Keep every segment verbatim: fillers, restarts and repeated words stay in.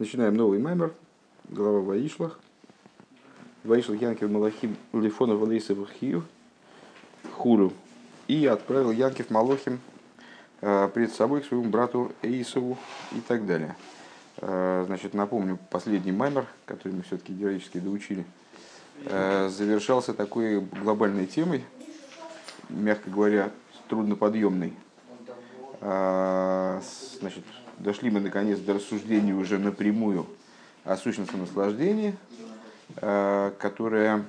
Начинаем новый маймер, глава Ваишлах. Ваишлах Янкев Малахим Лифонов Валейсов Хиев Хулю. И отправил Янкев Малахим пред собой к своему брату Эйсову и так далее. Значит, напомню, последний маймер, который мы все-таки героически доучили, завершался такой глобальной темой, мягко говоря, трудноподъемной. Значит, дошли мы наконец до рассуждения уже напрямую о сущности наслаждения, которое,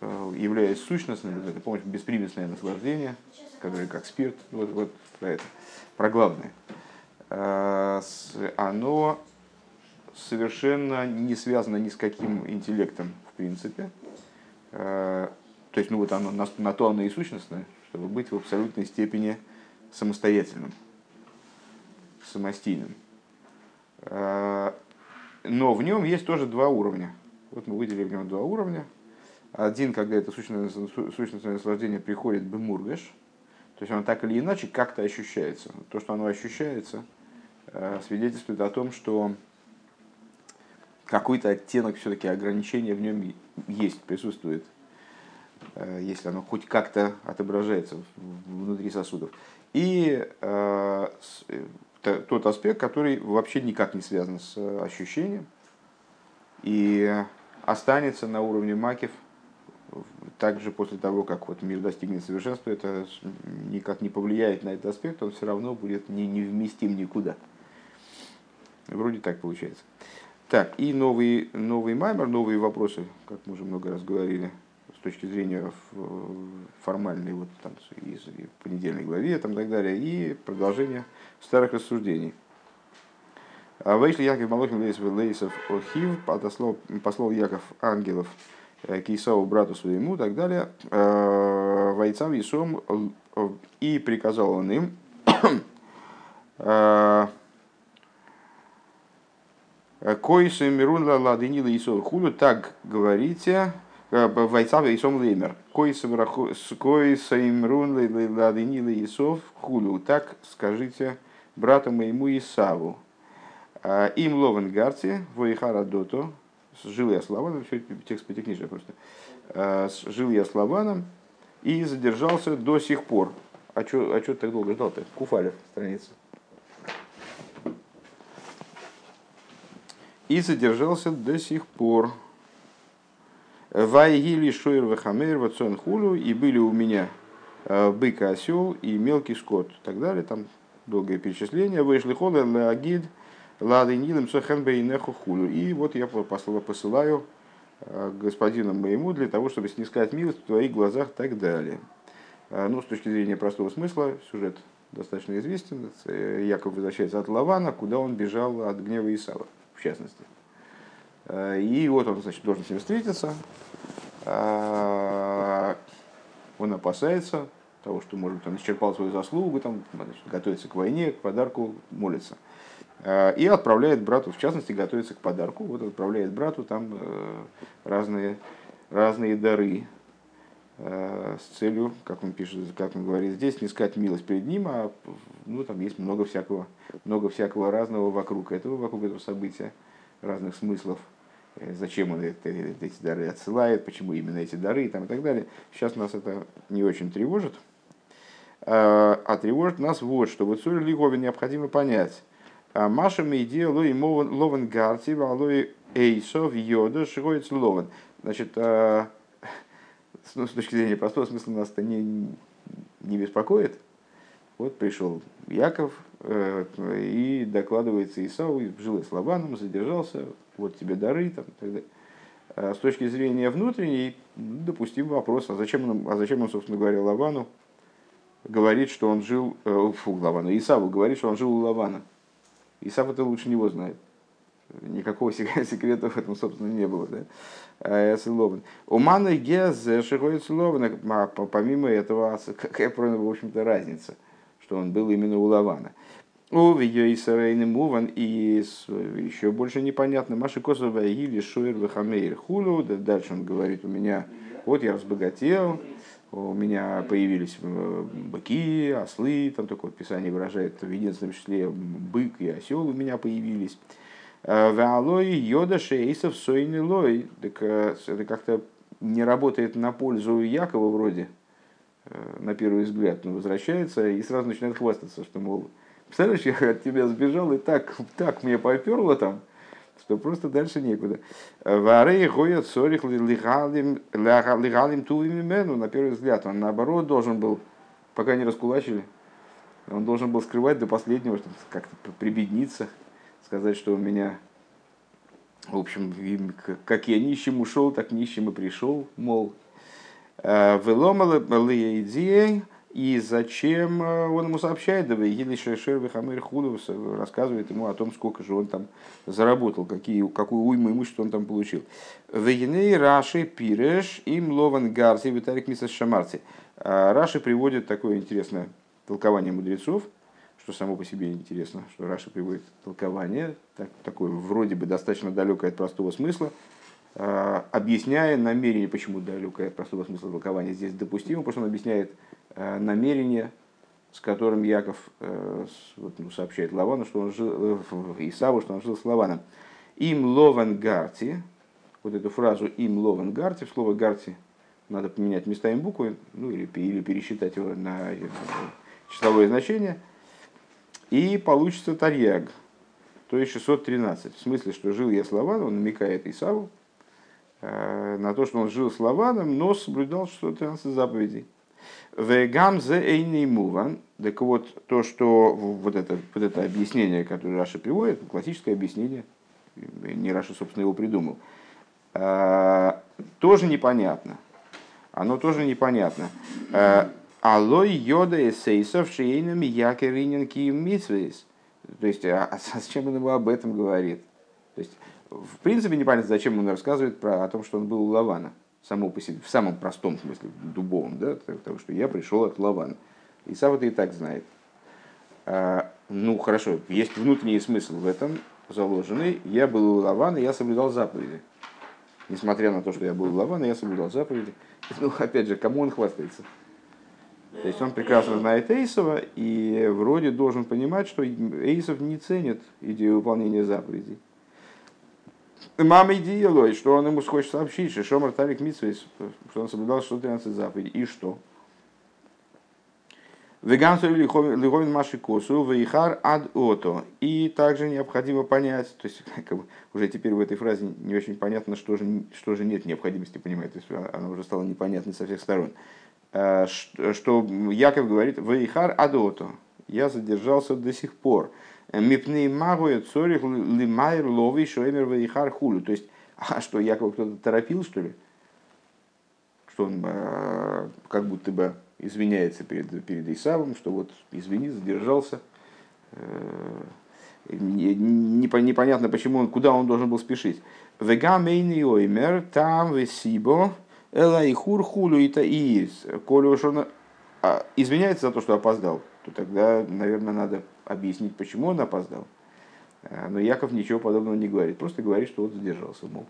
являясь сущностным, это, помните, беспримесное наслаждение, которое как спирт, вот, вот про это, про главное, оно совершенно не связано ни с каким интеллектом, в принципе. То есть, ну вот оно, на то оно и сущностное, чтобы быть в абсолютной степени самостоятельным, самостийным. Но в нем есть тоже два уровня. Вот мы выделили в нем два уровня. Один, когда это сущностное наслаждение приходит бемургеш, то есть оно так или иначе как-то ощущается. То, что оно ощущается, свидетельствует о том, что какой-то оттенок все-таки ограничения в нем есть, присутствует, если оно хоть как-то отображается внутри сосудов. И э, тот аспект, который вообще никак не связан с ощущением и останется на уровне макев также после того, как вот мир достигнет совершенства, это никак не повлияет на этот аспект, он все равно будет не, не вместим никуда. Вроде так получается. Так, и новый, новый маймер, новые вопросы, как мы уже много раз говорили, с точки зрения формальной, вот там, из понедельной главе и так далее, и продолжение старых рассуждений. Вышли Яков Малохин Лейсов Охив, послал Яков ангелов к Исау, брату своему, и так далее, войцам Исом, и приказал он им «Койсы мирунла ладынила Исов хулю», так говорите, «Вайцава Исом леймер». «Койсы мирунла ладынила Исов хулю», так скажите брату моему Исаву. «Им ловенгарти, воихара дото», «Жил я с Лаваном», все это текст пятикнижия просто, «Жил я с Лаваном и задержался до сих пор». А что а ты так долго ждал-то? Куфалев, страница. «И задержался до сих пор. Вайгили шойр вахамейр вацон хулю, и были у меня бык, осел и мелкий скот», и так далее, там долгое перечисление. «Вышли холы лагид лады нилым сохенбейнеху хулю». И вот я посылаю господину моему для того, чтобы снискать милость в твоих глазах, и так далее. Ну, с точки зрения простого смысла, сюжет достаточно известен. Яков возвращается от Лавана, куда он бежал от гнева Исава, в частности. И вот он, значит, должен с ним встретиться. Он опасается того, что, может быть, он исчерпал свою заслугу, там, значит, готовится к войне, к подарку, молится. И отправляет брату, в частности, готовится к подарку. Вот отправляет брату там разные, разные дары с целью, как он пишет, как он говорит здесь, снискать милость перед ним, а ну, там есть много всякого, много всякого разного вокруг этого, вокруг этого события, разных смыслов. Зачем он это, эти дары отсылает, почему именно эти дары там, и так далее. Сейчас нас это не очень тревожит. А тревожит нас вот, что вот Соль Лигове необходимо понять. Машами идея лои ловен гарти, лои эйсов, йода, шигоец ловен. Значит, с точки зрения простого смысла нас это не, не беспокоит. Вот пришел Яков и докладывается Исау, жил с Лаваном, задержался, вот тебе дары, там, и так далее. С точки зрения внутренней, допустим вопрос, а зачем он, а зачем он, собственно говоря, Лавану говорит, что он жил, фу, Лавану, Исаву говорит, что он жил у Лавана. Исав это лучше него знает. Никакого секрета в этом, собственно, не было. Умана гезе шихоид словен. Помимо этого, какая, в общем-то, разница, что он был именно у Лавана. У Вейсарейны Муван, и еще больше непонятно. Маши Косова или Шуэр Вахамейр Хулу. Дальше он говорит, у меня, вот я разбогател, у меня появились быки, ослы, там такое писание выражает, в единственном числе бык и осел у меня появились. Веалой йода шейсов сойны лой. Так это как-то не работает на пользу Якова вроде, на первый взгляд. Он возвращается и сразу начинает хвастаться, что, мол, представляешь, я от тебя сбежал, и так, так мне поперло там, что просто дальше некуда. Варей гоят сорих легалим тувимимену. На первый взгляд он, наоборот, должен был, пока не раскулачили, он должен был скрывать до последнего, чтобы как-то прибедниться, сказать, что у меня, в общем, как я нищим ушел, так нищим и пришел, мол. Выломала идея, и зачем он ему сообщает, да вы Елиш Шерви Хамир Худовс рассказывает ему о том, сколько же он там заработал, какие, какую уйму имущества он там получил. Вегеней Раши Пиреш им Лован Гарси Виталик Мисас Шамарти. Раши приводит такое интересное толкование мудрецов, что само по себе интересно, что Раши приводит толкование, так, такое вроде бы достаточно далекое от простого смысла, э, объясняя намерение, почему далекое от простого смысла толкования здесь допустимо, потому что он объясняет э, намерение, с которым Яков э, с, вот, ну, сообщает Лавану, что он жил, э, Исаву, что он жил с Лаваном. «Им лован гарти», вот эту фразу «им лован гарти», в слово «гарти» надо поменять места и буквы, ну или, или пересчитать его на числовое значение, и получится Тарьяг, то есть шестьсот тринадцать. В смысле, что жил я с Лаваном, он намекает Исаву э, на то, что он жил с Лаваном, но соблюдал шестьсот тринадцать заповедей. Вегам зе эйни муван. Так вот, то, что вот это, вот это объяснение, которое Раша приводит, классическое объяснение, не Раша, собственно, его придумал, э, тоже непонятно. Оно тоже непонятно. Алой йода эсейсов шейнами якеринен кием митсвейс. То есть, а, а зачем он ему об этом говорит? То есть, в принципе, непонятно, зачем он рассказывает про, о том, что он был у Лавана. Само по себе, в самом простом смысле, дубовом, да, потому что я пришел от Лавана. И Исав это и так знает. А, ну, хорошо, есть внутренний смысл в этом заложенный. Я был у Лавана, я соблюдал заповеди. Несмотря на то, что я был у Лавана, я соблюдал заповеди. Ну, опять же, кому он хвастается? То есть он прекрасно знает Эйсова и вроде должен понимать, что Эйсов не ценит идею выполнения заповедей. Мама идея лой, что он ему хочет сообщить, что Шомар Тарик Митсвейс, что он соблюдал шестьсот тринадцать заповедей. И что? Веганцу лиховин маши косу, вейхар ад ото. И также необходимо понять, то есть как бы, уже теперь в этой фразе не очень понятно, что же, что же нет необходимости понимать, то есть она уже стала непонятной со всех сторон. Что Яков говорит, «Вейхар адото», «Я задержался до сих пор». «Мипней магуя цорих лимайр ловый шоэмер вейхар хулю». То есть, а что, Якова кто-то торопил, что ли? Что он а, как будто бы извиняется перед, перед Исавом, что вот, извини, задержался. Непонятно, почему он, куда он должен был спешить. «Вега мейни оймер там весибо». Элайхур хулю и таиис. Коли уж он извиняется за то, что опоздал, то тогда, наверное, надо объяснить, почему он опоздал. Но Яков ничего подобного не говорит. Просто говорит, что вот задержался, мол.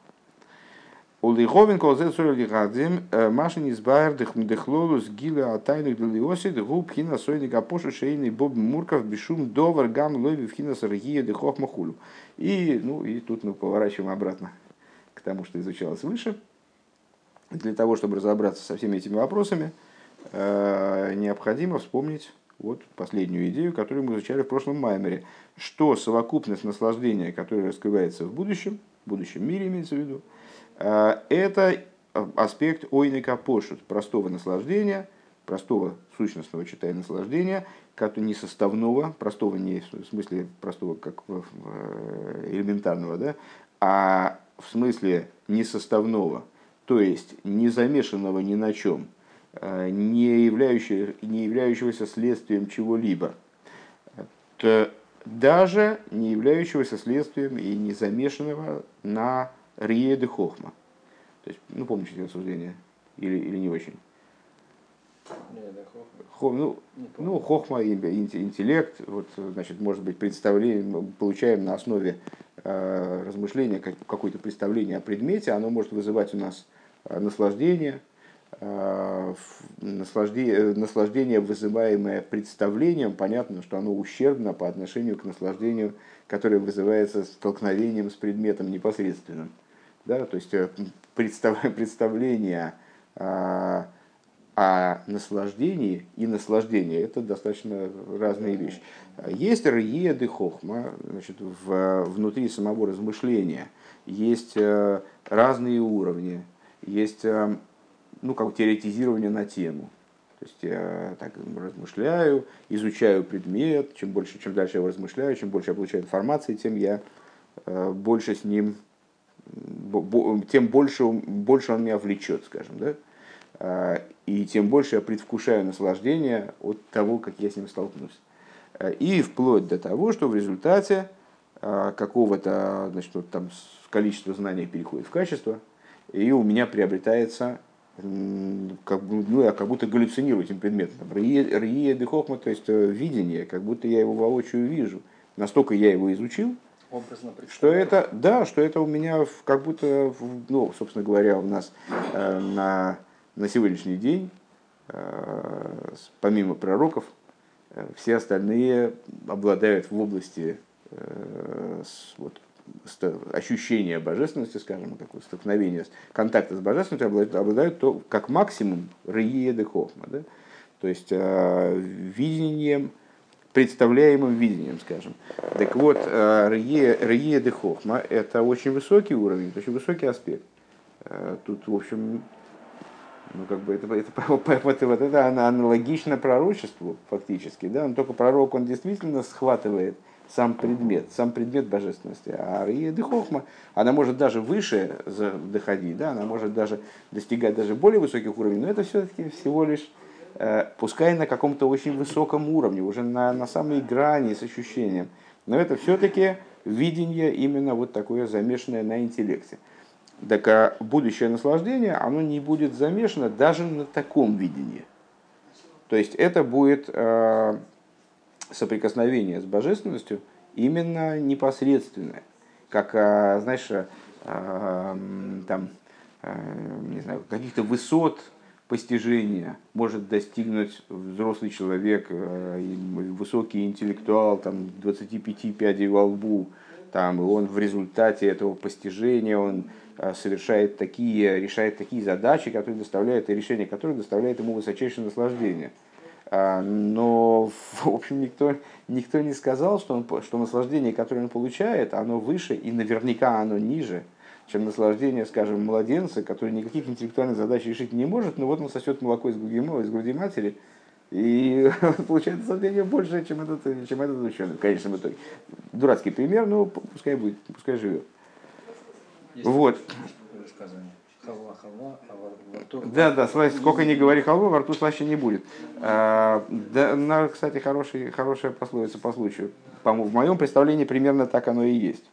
Улыховин колзе сулихадзим машин избайр дехлолус гиля атайных делиосид губ хина сойны гапошу шейный боб мурков бешум довар гам лови в хина саргия дехов махулю. И, ну, и тут мы поворачиваем обратно к тому, что изучалось выше. Для того, чтобы разобраться со всеми этими вопросами, э, необходимо вспомнить вот последнюю идею, которую мы изучали в прошлом маймере, что совокупность наслаждения, которое раскрывается в будущем, в будущем мире имеется в виду, э, это аспект ойника пошут, простого наслаждения, простого сущностного, читай, наслаждения, как не составного, простого не в смысле простого как элементарного, да, а в смысле несоставного. То есть, не замешанного ни на чем, не, являющего, не являющегося следствием чего-либо, даже не являющегося следствием и не замешанного на Риеде Хохма. То есть, ну, помните это рассуждение? Или, или не очень? Хо, ну, не ну, Хохма, интеллект, вот, значит, может быть, представление мы получаем на основе э, размышления, как, какое-то представление о предмете, оно может вызывать у нас наслаждение, э, наслаждение, наслаждение, вызываемое представлением, понятно, что оно ущербно по отношению к наслаждению которое вызывается столкновением с предметом непосредственным. Да? То есть представление о, о наслаждении и наслаждение – это достаточно разные вещи. Есть рье де хохма, значит, в, внутри самого размышления, есть разные уровни, есть ну, как теоретизирование на тему. То есть я так размышляю, изучаю предмет, чем больше, чем дальше я размышляю, чем больше я получаю информации, тем я больше с ним, тем больше, больше он меня влечет, скажем, да, и тем больше я предвкушаю наслаждение от того, как я с ним столкнусь. И вплоть до того, что в результате какого-то, значит, вот там количество знаний переходит в качество, и у меня приобретается как, ну, я как будто галлюцинирую этим предметом. Рие де хохма, то есть видение, как будто я его воочию вижу. Настолько я его изучил, что это, да, что это у меня в, как будто, ну, собственно говоря, у нас э, на, на сегодняшний день, э, помимо пророков, э, все остальные обладают в области э, с, вот, ощущение божественности, скажем, как столкновение, контакта с божественностью обладают то, как максимум рие де хохма, да? То есть видением, представляемым видением, скажем. Так вот, рие, рие де хохма – это очень высокий уровень, это очень высокий аспект. Тут, в общем, ну, как бы это, это, вот, вот это аналогично пророчеству фактически, да? Но только пророк, он действительно схватывает сам предмет, сам предмет божественности. А рие де хохма, она может даже выше доходить, да, она может даже достигать даже более высоких уровней, но это все-таки всего лишь, э, пускай на каком-то очень высоком уровне, уже на, на самой грани с ощущением, но это все-таки видение именно вот такое, замешанное на интеллекте. Так а будущее наслаждение, оно не будет замешано даже на таком видении. То есть это будет... Э, соприкосновение с божественностью именно непосредственное, как, знаешь, там, не знаю, каких-то высот постижения может достигнуть взрослый человек, высокий интеллектуал, там, двадцать пять пядей во лбу, там, и он в результате этого постижения, он совершает такие, решает такие задачи, которые доставляют, и решения которых доставляют ему высочайшее наслаждение. Но, в общем, никто, никто не сказал, что, он, что наслаждение, которое он получает, оно выше и наверняка оно ниже, чем наслаждение, скажем, младенца, который никаких интеллектуальных задач решить не может, но вот он сосет молоко из груди, из груди матери, и получает наслаждение больше, чем этот, чем этот ученый. Конечно, в итоге. Дурацкий пример, но пускай будет, пускай живет. Есть, вот. Халва, халва, а во рту... Да, да, сколько ни говори халва, во рту слаще не будет. А, да, кстати, хороший, хорошая пословица по случаю. В моем представлении примерно так оно и есть.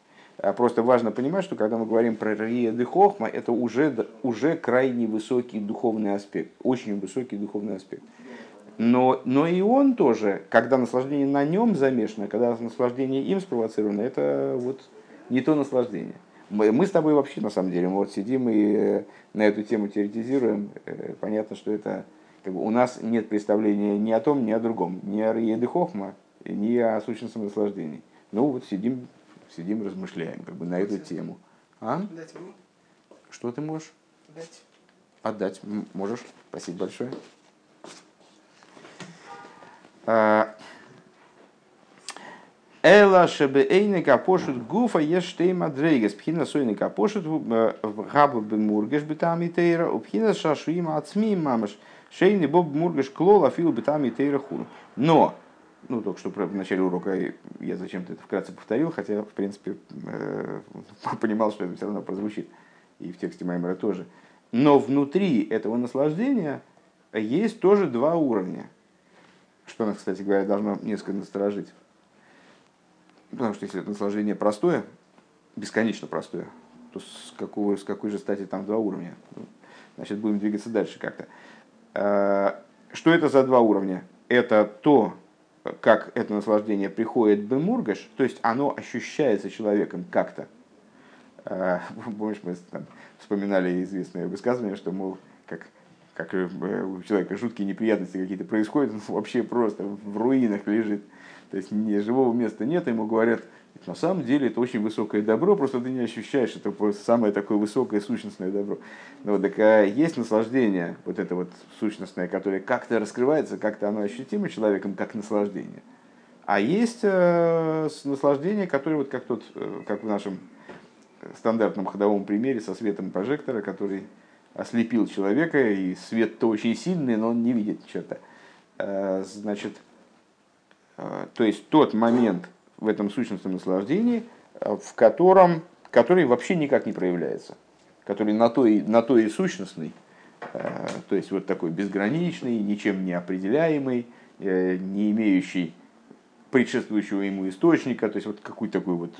Просто важно понимать, что когда мы говорим про рие де хохма, это уже, уже крайне высокий духовный аспект. Очень высокий духовный аспект. Но, но и он тоже, когда наслаждение на нем замешано, когда наслаждение им спровоцировано, это вот не то наслаждение. Мы с тобой вообще, на самом деле, мы вот сидим и на эту тему теоретизируем. Понятно, что это как бы, у нас нет представления ни о том, ни о другом, ни о рие де хохма, ни о сущностном наслаждении. Ну вот сидим, сидим, размышляем как бы на эту тему. А? Что ты можешь? Отдать. Отдать можешь. Спасибо большое. Эла шебеэйны капошут гуфа ештейма дрейгес. Пхина сойны капошут габы бмургеш битами тейра. Пхина шашуима ацми мамаш. Шейны боб мургеш клола фил битами тейра хур. Но, ну только что в начале урока я зачем-то это вкратце повторил, хотя в принципе понимал, что это все равно прозвучит. И в тексте Маймера тоже. Но внутри этого наслаждения есть тоже два уровня. Что нас, кстати говоря, должно несколько насторожить. Потому что если это наслаждение простое, бесконечно простое, то с, какого, с какой же стати там два уровня? Значит, будем двигаться дальше как-то. Что это за два уровня? Это то, как это наслаждение приходит бемургаш, то есть оно ощущается человеком как-то. Помнишь, мы там вспоминали известное высказывание, что, мол, как... как у человека жуткие неприятности какие-то происходят, он вообще просто в руинах лежит. То есть ни живого места нет, ему говорят, На самом деле это очень высокое добро, просто ты не ощущаешь, это самое такое высокое сущностное добро. Но, так, а есть наслаждение, вот это вот сущностное, которое как-то раскрывается, как-то оно ощутимо человеком как наслаждение. А есть э, наслаждение, которое вот как тот, как в нашем стандартном ходовом примере со светом прожектора, который ослепил человека, и свет-то очень сильный, но он не видит ни черта. Э, значит, э, то есть тот момент в этом сущностном наслаждении, в котором, который вообще никак не проявляется, который на то и, на то и сущностный, э, то есть вот такой безграничный, ничем не определяемый, э, не имеющий предшествующего ему источника, то есть вот какое-то такое вот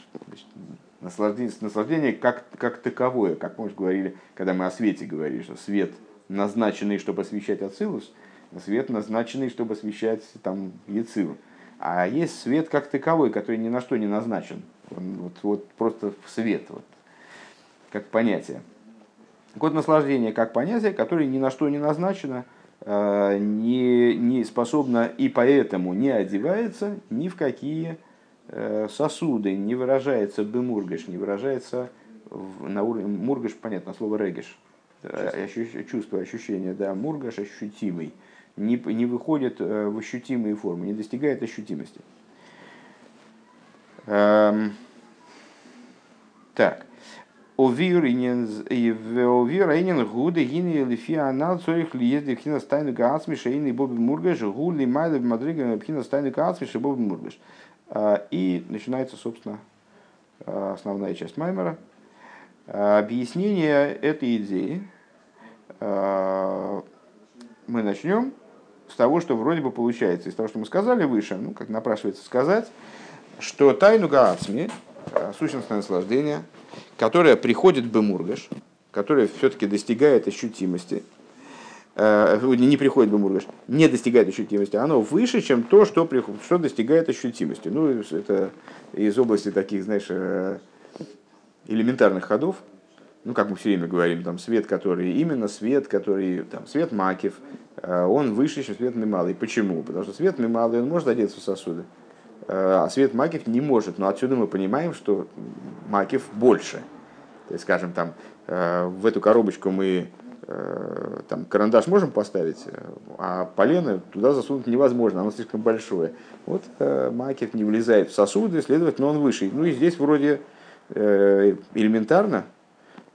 наслаждение, наслаждение как, как таковое, как мы уже говорили, когда мы о свете говорили, что свет, назначенный, чтобы освещать Ацилус, свет, назначенный, чтобы освещать там Ециру. А есть свет как таковой, который ни на что не назначен. Он вот, вот просто свет, вот, как понятие. Вот наслаждение как понятие, которое ни на что не назначено, э, не, не способно и поэтому не одевается ни в какие э, сосуды, не выражается бемургеш, не выражается в, на уровне мургеш, понятно, слово регеш. Чувство, Чувство ощущение, да, мургеш ощутимый. Не, не выходит в ощутимые формы, не достигает ощутимости. Эм, так. И начинается, собственно, основная часть Маймера. Объяснение этой идеи мы начнем с того, что вроде бы получается, из того, что мы сказали выше, ну, как напрашивается сказать, что тайну Гаацми, сущностное наслаждение, которое приходит бемургаш, которое все-таки достигает ощутимости, э, не приходит бемургаш, не достигает ощутимости, оно выше, чем то, что, приход, что достигает ощутимости. Ну, это из области таких, знаешь, элементарных ходов. Ну, как мы все время говорим, там свет, который именно свет, который там свет Макев, он выше, чем свет Мималый. Почему? Потому что свет Мималый, он может одеться в сосуды, а свет Макев не может. Но отсюда мы понимаем, что Макев больше. То есть, скажем, там в эту коробочку мы там карандаш можем поставить, а полено туда засунуть невозможно, оно слишком большое. Вот Макев не влезает в сосуды, следовательно, он выше. Ну и здесь вроде элементарно.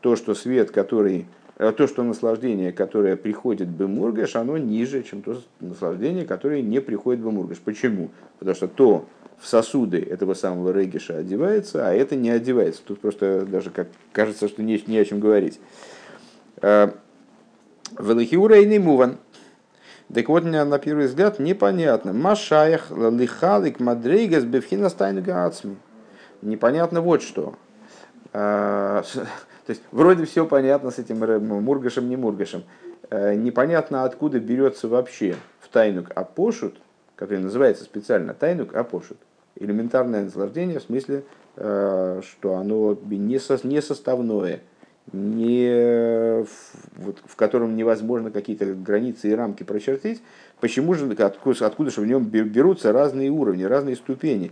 То, что свет, который, то, что наслаждение, которое приходит бемургаш, оно ниже, чем то наслаждение, которое не приходит бемургаш. Почему? Потому что то в сосуды этого самого региша одевается, а это не одевается. Тут просто даже как кажется, что не, не о чем говорить. Велихиура и немуван. Так вот, на первый взгляд непонятно. Машаях лихалик мадрейгас бевхина стайнга ацми. Непонятно вот что. То есть вроде все понятно с этим мургашем, не мургашем. Непонятно, откуда берется вообще в тайнук апошут, который называется специально тайнук апошут, элементарное наслаждение в смысле, что оно не составное, не вот, в котором невозможно какие-то границы и рамки прочертить. Почему же, откуда, откуда же в нем берутся разные уровни, разные ступени?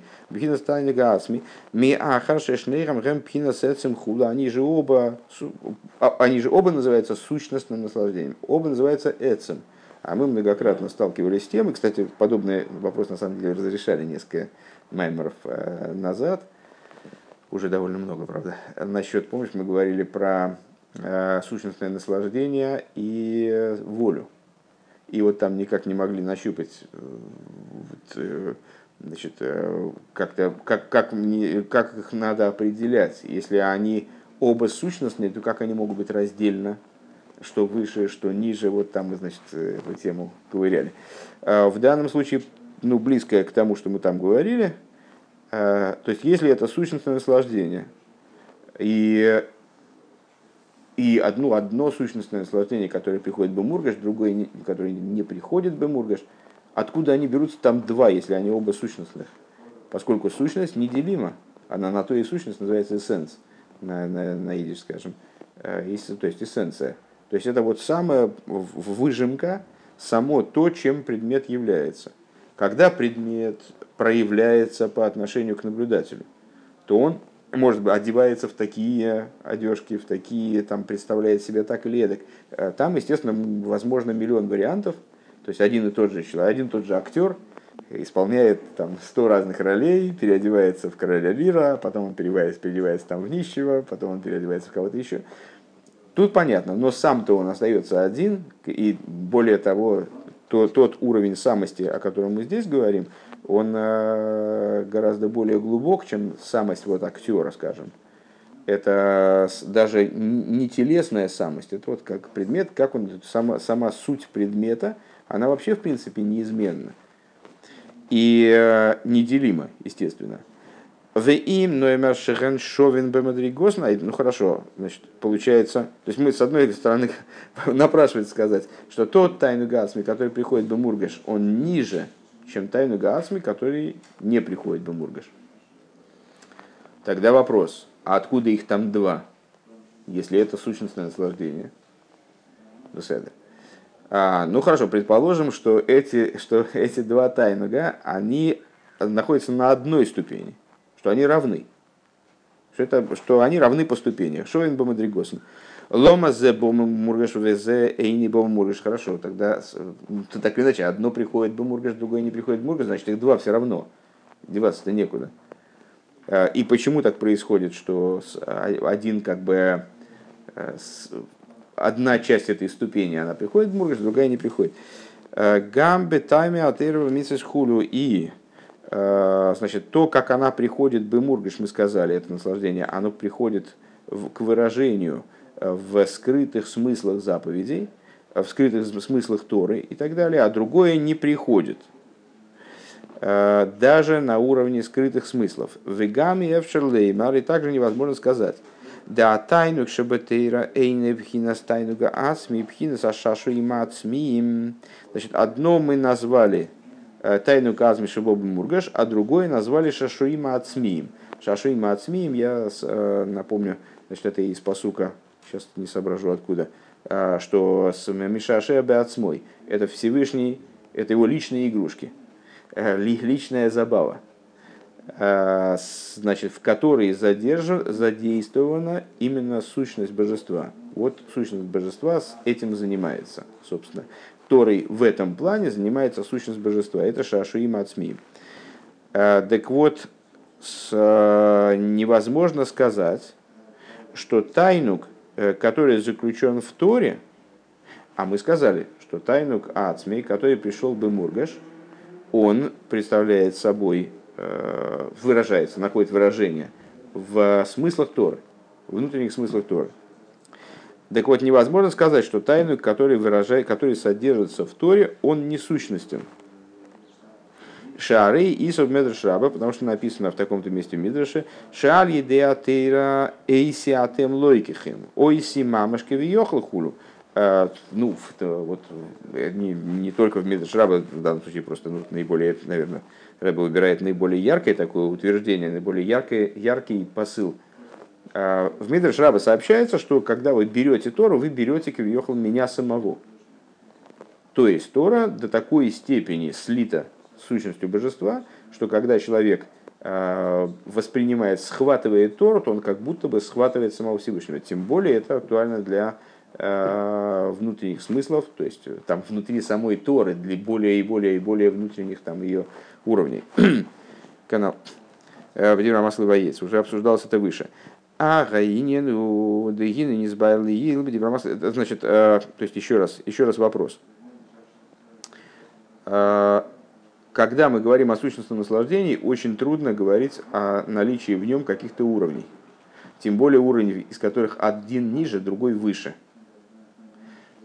Они же оба, они же оба называются сущностным наслаждением, оба называются эцем. А мы многократно сталкивались с тем, и, кстати, подобный вопрос на самом деле разрешали несколько маймеров назад. Уже довольно много, правда. Насчет, помнишь, мы говорили про э, сущностное наслаждение и э, волю. И вот там никак не могли нащупать, э, вот, э, значит, э, как-то, как, как, не, как их надо определять. Если они оба сущностные, то как они могут быть раздельно? Что выше, что ниже. Вот там мы, значит, эту тему ковыряли. Э, в данном случае, ну, близкое к тому, что мы там говорили. То есть, если это сущностное наслаждение, и, и одно, одно сущностное наслаждение, которое приходит бемургаш, другое, которое не приходит бемургаш, откуда они берутся там два, если они оба сущностных? Поскольку сущность неделима, она на то и сущность называется эссенс, на, на, на идиш, скажем, эс, то есть эссенция. То есть, это вот самая выжимка, само то, чем предмет является. Когда предмет проявляется по отношению к наблюдателю, то он, может быть, одевается в такие одежки, в такие, там, представляет себя так или эдак. Там, естественно, возможно миллион вариантов. То есть один и тот же человек, один и тот же актер исполняет там сто разных ролей, переодевается в короля Лира, потом он переодевается, переодевается там в нищего, потом он переодевается в кого-то еще. Тут понятно, но сам-то он остается один, и более того, то, тот уровень самости, о котором мы здесь говорим, он гораздо более глубок, чем самость вот актера, скажем. Это даже не телесная самость, это вот как предмет, как он, сама, сама суть предмета, она вообще в принципе неизменна и неделима, естественно. Ну хорошо, значит, получается, то есть мы с одной стороны напрашивается сказать, что тот тайну Гаасми, который приходит в Бемургаш, он ниже, чем тайну Гаасми, который не приходит в Бемургаш. Тогда вопрос, а откуда их там два, если это сущностное наслаждение? А, ну хорошо, предположим, что эти, что эти два тайнуга, они находятся на одной ступени, что они равны, что, это, что они равны по ступеням. Шовен бомадригосен. Лома зе бомургаш везе эйни бомургаш. Хорошо, тогда так или иначе одно приходит бомургаш, другое не приходит бомургаш, значит их два все равно, деваться-то некуда. И почему так происходит, что один как бы одна часть этой ступени, она приходит в Мургаш, другая не приходит. Гамбе тайме атерва миссис хулю. И, значит, то, как она приходит в Бемургаш, мы сказали, это наслаждение, оно приходит в, к выражению в скрытых смыслах заповедей, в скрытых смыслах Торы и так далее, а другое не приходит. Даже на уровне скрытых смыслов. Вегами эвшерлеймар, и также невозможно сказать. Да тайнук шабатейра эйне пхинас тайнуга асми пхинас ашашу има ацми. Значит, одно мы назвали тайнук азми шабоб мургаш, а другое назвали шашу има ацми. Шашу има ацми, я напомню, значит, это из пасука, сейчас не соображу откуда, что мишаше бе ацмой. Это Всевышний, это его личные игрушки, личная забава, значит, в которой задержан, задействована именно сущность божества. Вот сущность божества этим занимается, собственно. Торой в этом плане занимается сущность божества. Это шашуим ацмим. Так вот, с, невозможно сказать, что тайнук, который заключен в Торе, а мы сказали, что тайнук ацмей, который пришел в Бемургаш, он представляет собой, выражается, находит выражение в смыслах Торы, внутренних смыслах Торы. Так вот, невозможно сказать, что тайну, который, выражает, который содержится в Торе, он не сущностен. Шары и субмедрш раба, потому что написано в таком-то месте в Мидраше, «Шааль едеатейра эйси атем лойкихем, ойси мамашке виёхлхулю». Ну, вот, не, не только в Мидраш Раба, в данном случае просто ну, наиболее, наверное, Раба выбирает наиболее яркое такое утверждение, наиболее яркое, яркий посыл. В Мидраш Раба сообщается, что когда вы берете Тору, вы берете кивьехал меня самого. То есть Тора до такой степени слита сущностью божества, что когда человек воспринимает, схватывает Тору, то он как будто бы схватывает самого Всевышнего. Тем более это актуально для внутренних смыслов, то есть там внутри самой Торы, для более и более и более внутренних там ее уровней. Канал Владимир Маслов Боец, уже обсуждалось это выше. А Гаинину Дегина не избавили Ил, Владимир Маслов. Значит, то есть еще раз, еще раз вопрос. Когда мы говорим о сущностном наслаждении, очень трудно говорить о наличии в нем каких-то уровней, тем более уровней, из которых один ниже, другой выше.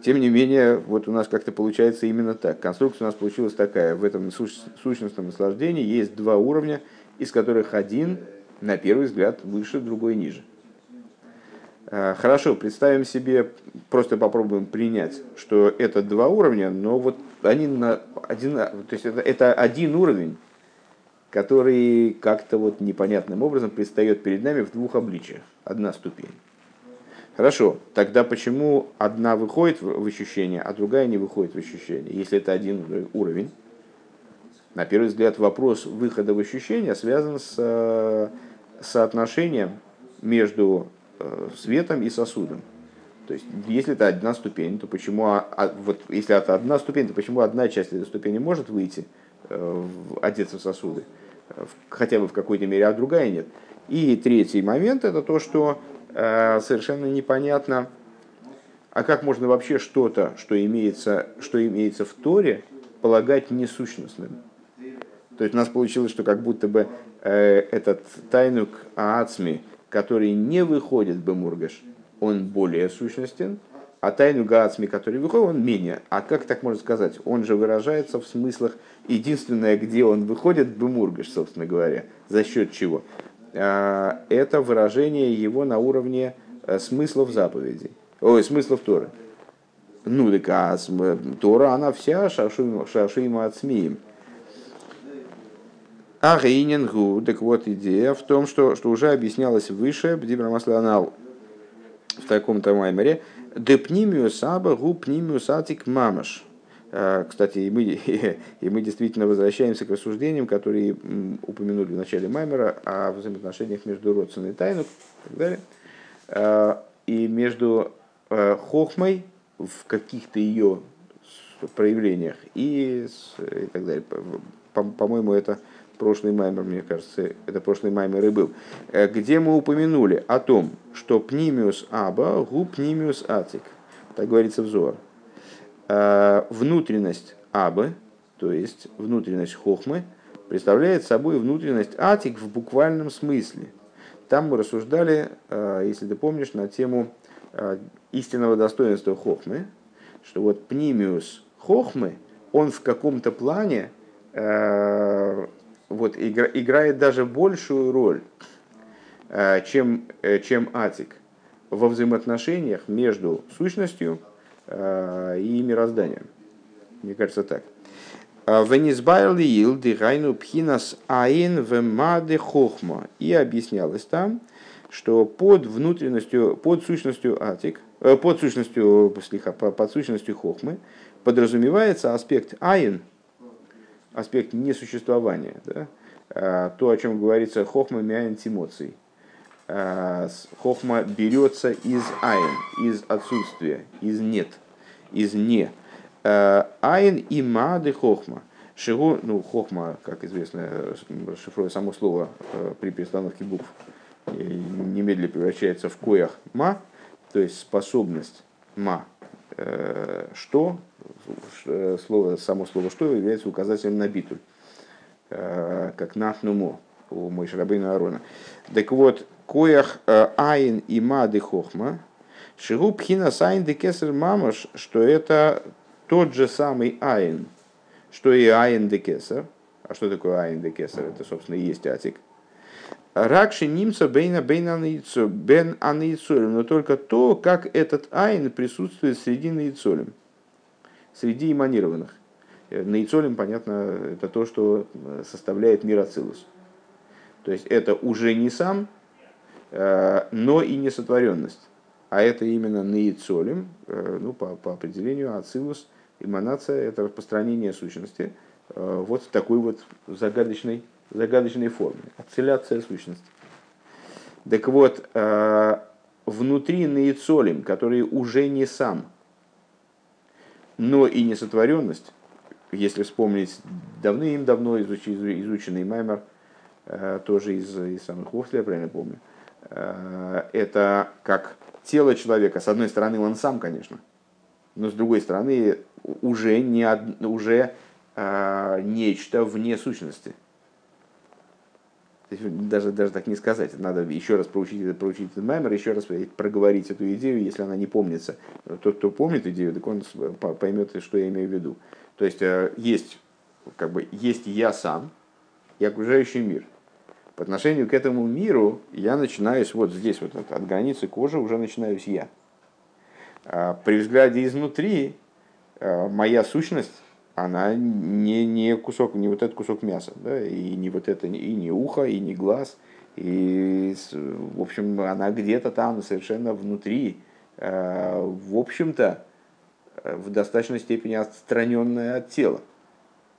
Тем не менее, вот у нас как-то получается именно так. Конструкция у нас получилась такая. В этом сущностном наслаждении есть два уровня, из которых один, на первый взгляд, выше, другой ниже. Хорошо, представим себе, просто попробуем принять, что это два уровня, но вот они на один, то есть это, это один уровень, который как-то вот непонятным образом предстает перед нами в двух обличиях. Одна ступень. Хорошо, тогда почему одна выходит в ощущение, а другая не выходит в ощущение, если это один уровень? На первый взгляд, вопрос выхода в ощущение связан с соотношение между светом и сосудом. То есть, если это одна ступень, то почему, а, вот, если это одна ступень, то почему одна часть этой ступени может выйти, э, одеться в сосуды, в, хотя бы в какой-то мере, а другая нет. И третий момент – это то, что э, совершенно непонятно, а как можно вообще что-то, что имеется, что имеется в Торе, полагать несущностным. То есть, у нас получилось, что как будто бы э, этот тайнук Аацми, который не выходит в Бемургаш, он более сущностен, а тайну Гаацми, который выходит, он менее. А как так можно сказать? Он же выражается в смыслах. Единственное, где он выходит, Бемургаш, собственно говоря. За счет чего? Это выражение его на уровне смыслов заповедей. Ой, смыслов Торы. Ну, так а Тора, она вся шашим ацмиим. Ах, инингу. Так вот, идея в том, что, что уже объяснялось выше, Бдибра Масланал, в таком-то маймере, «Де пнимиус аба гу пнимиус атик мамаш». Кстати, и мы, и мы действительно возвращаемся к рассуждениям, которые упомянули в начале маймера, о взаимоотношениях между родствен и тайнук и так далее, и между хохмой в каких-то ее проявлениях и, и так далее. По, по-моему, это прошлый маймер, мне кажется, это прошлый маймер и был, где мы упомянули о том, что пнимиус аба гу пнимиус атик, так говорится в Зоар, внутренность абы, то есть внутренность хохмы, представляет собой внутренность атик в буквальном смысле. Там мы рассуждали, если ты помнишь, на тему истинного достоинства хохмы, что вот пнимиус хохмы, он в каком-то плане вот, игра, играет даже большую роль, чем, чем атик во взаимоотношениях между сущностью и мирозданием. Мне кажется, так. И объяснялось там, что под внутренностью, под сущностью атик, под сущностью, под сущностью хохмы подразумевается аспект айн, аспект несуществования, да? То, о чем говорится хохма миаин тимоций. Хохма берется из айн, из отсутствия, из нет, из не. Айн и мады хохма. Шигу, ну, хохма, как известно, расшифруя само слово при перестановке букв, немедленно превращается в коях ма, то есть способность ма. Что слово, само слово «что» является указателем на битуль, как «натнумо» у Моше рабейну Аарона. Так вот, «коях айн и мады хохма, шигу пхина сайн де кесар мамаш», что это тот же самый айн, что и айн де кесар. А что такое айн де кесар? Это, собственно, и есть атик. Ракши нимца бейна бейна наицу, бен анаицолем, но только то, как этот айн присутствует среди наицолем, среди эманированных. Наицолем, понятно, это то, что составляет мир ацилус. То есть это уже не сам, но и не сотворенность. А это именно наицолем, ну, по, по определению ацилус, эманация, это распространение сущности, вот в такой вот загадочной загадочной форме, ацилляция сущности. Так вот, внутри наицолим, который уже не сам, но и не сотворенность, если вспомнить давным-давно изученный маймер, тоже из, из самых Вовсли, я правильно помню, это как тело человека, с одной стороны он сам, конечно, но с другой стороны уже, не, уже нечто вне сущности. Даже, даже так не сказать. Надо еще раз проучить, проучить этот маймер, еще раз проговорить эту идею, если она не помнится. Тот, кто помнит идею, так он поймет, что я имею в виду. То есть, есть, как бы, есть я сам и окружающий мир. По отношению к этому миру я начинаюсь вот здесь, вот от, от границы кожи уже начинаюсь я. При взгляде изнутри моя сущность, она не, не кусок, не вот этот кусок мяса, да, и не вот это, и не ухо, и не глаз, и, в общем, она где-то там совершенно внутри, в общем-то, в достаточной степени отстраненная от тела.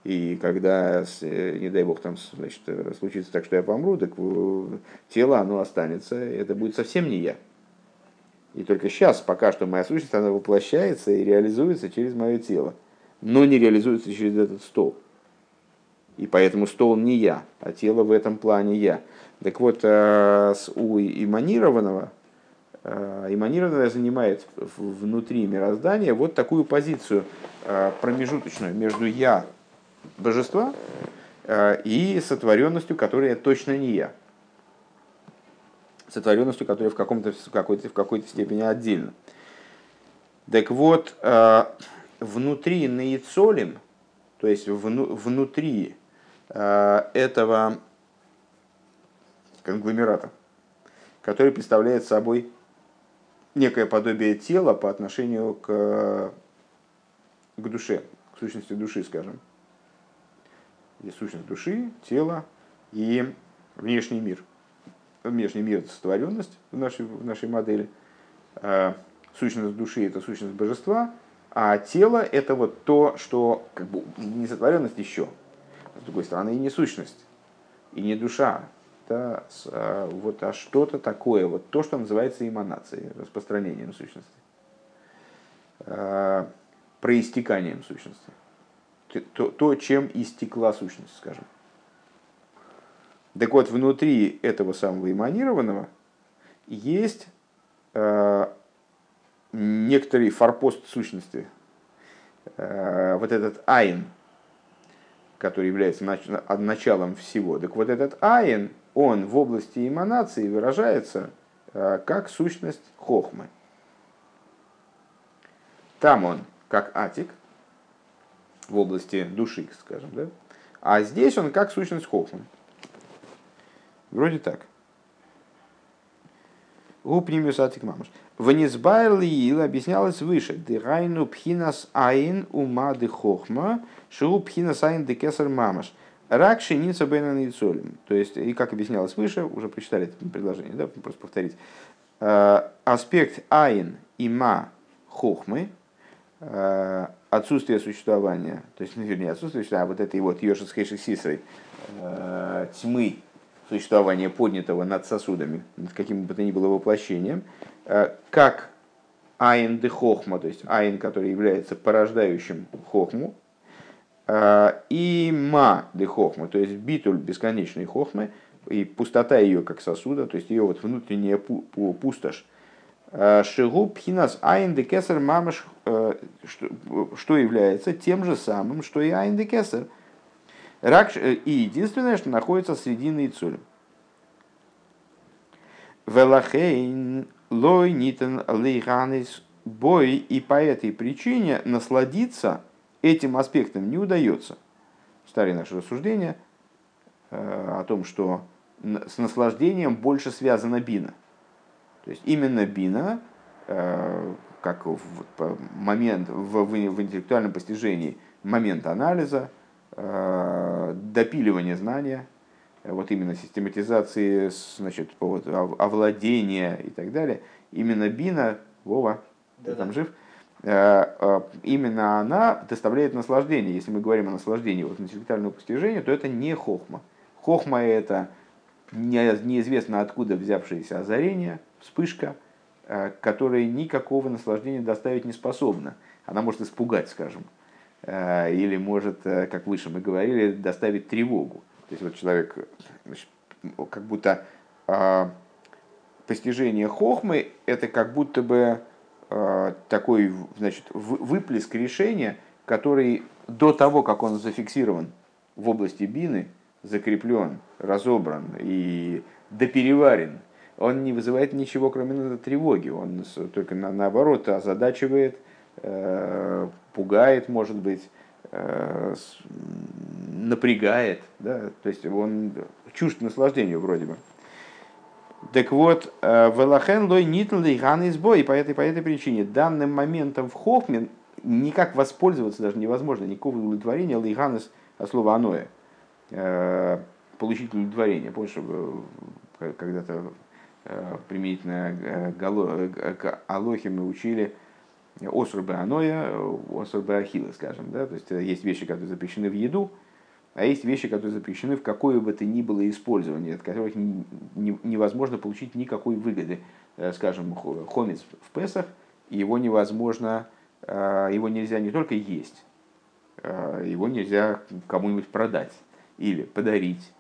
И когда, не дай бог, там, значит, случится так, что я помру, так тело, оно останется, это будет совсем не я. И только сейчас, пока что моя сущность, она воплощается и реализуется через мое тело, но не реализуется через этот стол. И поэтому стол не я, а тело в этом плане я. Так вот, у имманированного, имманированное занимает внутри мироздания вот такую позицию промежуточную между я, божества, и сотворенностью, которая точно не я. Сотворенностью, которая в, каком-то, в, какой-то, в какой-то степени отдельно. Так вот, внутри наицолим, то есть вну, внутри этого конгломерата, который представляет собой некое подобие тела по отношению к, к душе, к сущности души, скажем. И сущность души, тело и внешний мир. Внешний мир – это сотворенность в нашей, в нашей модели. Сущность души – это сущность божества, а тело – это вот то, что как бы не сотворенность еще, а с другой стороны, и не сущность, и не душа. Это вот, а что-то такое, вот то, что называется эманацией, распространением сущности, проистеканием сущности. То, то, чем истекла сущность, скажем. Так вот, внутри этого самого эманированного есть э, некоторый форпост сущности. Э, вот этот айн, который является нач- началом всего. Так вот, этот айн, он в области эманации выражается э, как сущность хохмы. Там он как атик, в области души, скажем, да? А здесь он как сущность хохмы. Вроде так. Упнимиус атик мамаш. Внизбайр лиил объяснялось выше. Дырайну пхинас айн ума де хохма, шиу пхинас айн де кесар мамаш. Ракши ница бейна нейцолим. То есть, и как объяснялось выше, уже прочитали это предложение, да, просто повторить. Аспект айн има хохмы, отсутствие существования, то есть, ну, вернее, отсутствие существования, а вот этой вот Йошес Хейшек Сисрой, э, тьмы существования, поднятого над сосудами, над каким бы то ни было воплощением, э, как Айн де Хохма, то есть Айн, который является порождающим Хохму, э, и Ма де Хохма, то есть Битуль бесконечной Хохмы, и пустота ее как сосуда, то есть ее вот внутренняя пу- пу- пустошь, Шигуб хинас айн де кесар мамаш, что является тем же самым, что и айн де кесар. И единственное, что находится среди нейцулем. Велахейн лой нитен лейганис бой. И по этой причине насладиться этим аспектом не удается. Старые наши рассуждения о том, что с наслаждением больше связана бина. То есть именно бина, как в момент в интеллектуальном постижении, момент анализа, допиливания знания, вот именно систематизации, значит, овладения и так далее. Именно бина, Вова, ты там жив, именно она доставляет наслаждение. Если мы говорим о наслаждении от интеллектуального постижения, то это не хохма. Хохма это неизвестно откуда взявшееся озарение, вспышка, которая никакого наслаждения доставить не способна. Она может испугать, скажем, или может, как выше мы говорили, доставить тревогу. То есть вот человек, значит, как будто постижение хохмы – это как будто бы такой, значит, выплеск решения, который до того, как он зафиксирован в области бины, закреплен, разобран и допереварен, он не вызывает ничего, кроме тревоги. Он только на, наоборот озадачивает, э, пугает, может быть, э, с, напрягает. Да? То есть он чужд наслаждению вроде бы. Так вот, «Велахен лой нитн лейган избой». И по этой, по этой причине данным моментом в хохме никак воспользоваться даже невозможно. Никакого удовлетворения лейган от слова «аноэ». Получить удовлетворение. Помнишь, когда-то применительно к Алохе мы учили осур бе аноя, осур бе ахилла, скажем. Да? То есть есть вещи, которые запрещены в еду, а есть вещи, которые запрещены в какое бы то ни было использование, от которых невозможно получить никакой выгоды. Скажем, хомец в Песах, его невозможно, его нельзя не только есть, его нельзя кому-нибудь продать или подарить,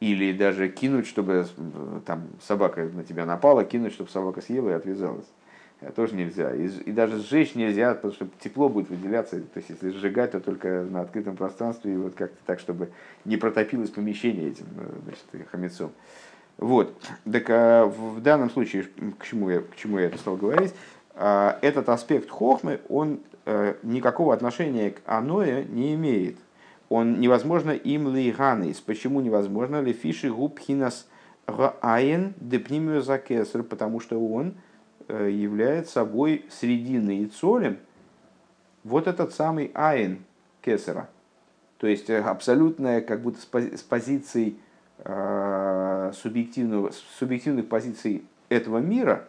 или даже кинуть, чтобы там собака на тебя напала, кинуть, чтобы собака съела и отвязалась. Тоже нельзя. И, и даже сжечь нельзя, потому что тепло будет выделяться. То есть, если сжигать, то только на открытом пространстве, и вот как-то так, чтобы не протопилось помещение этим, значит, хомецом. Вот. Так а в данном случае, к чему я, к чему я это стал говорить, а, этот аспект хохмы, он а, никакого отношения к аное не имеет. Он невозможно им лейганис. Почему невозможно? Лефиши губхинас раайн депнимио закесар, потому что он является собой срединный и цолем вот этот самый айн кесара. То есть абсолютная, как будто с позиций э, субъективного, с субъективных позиций этого мира,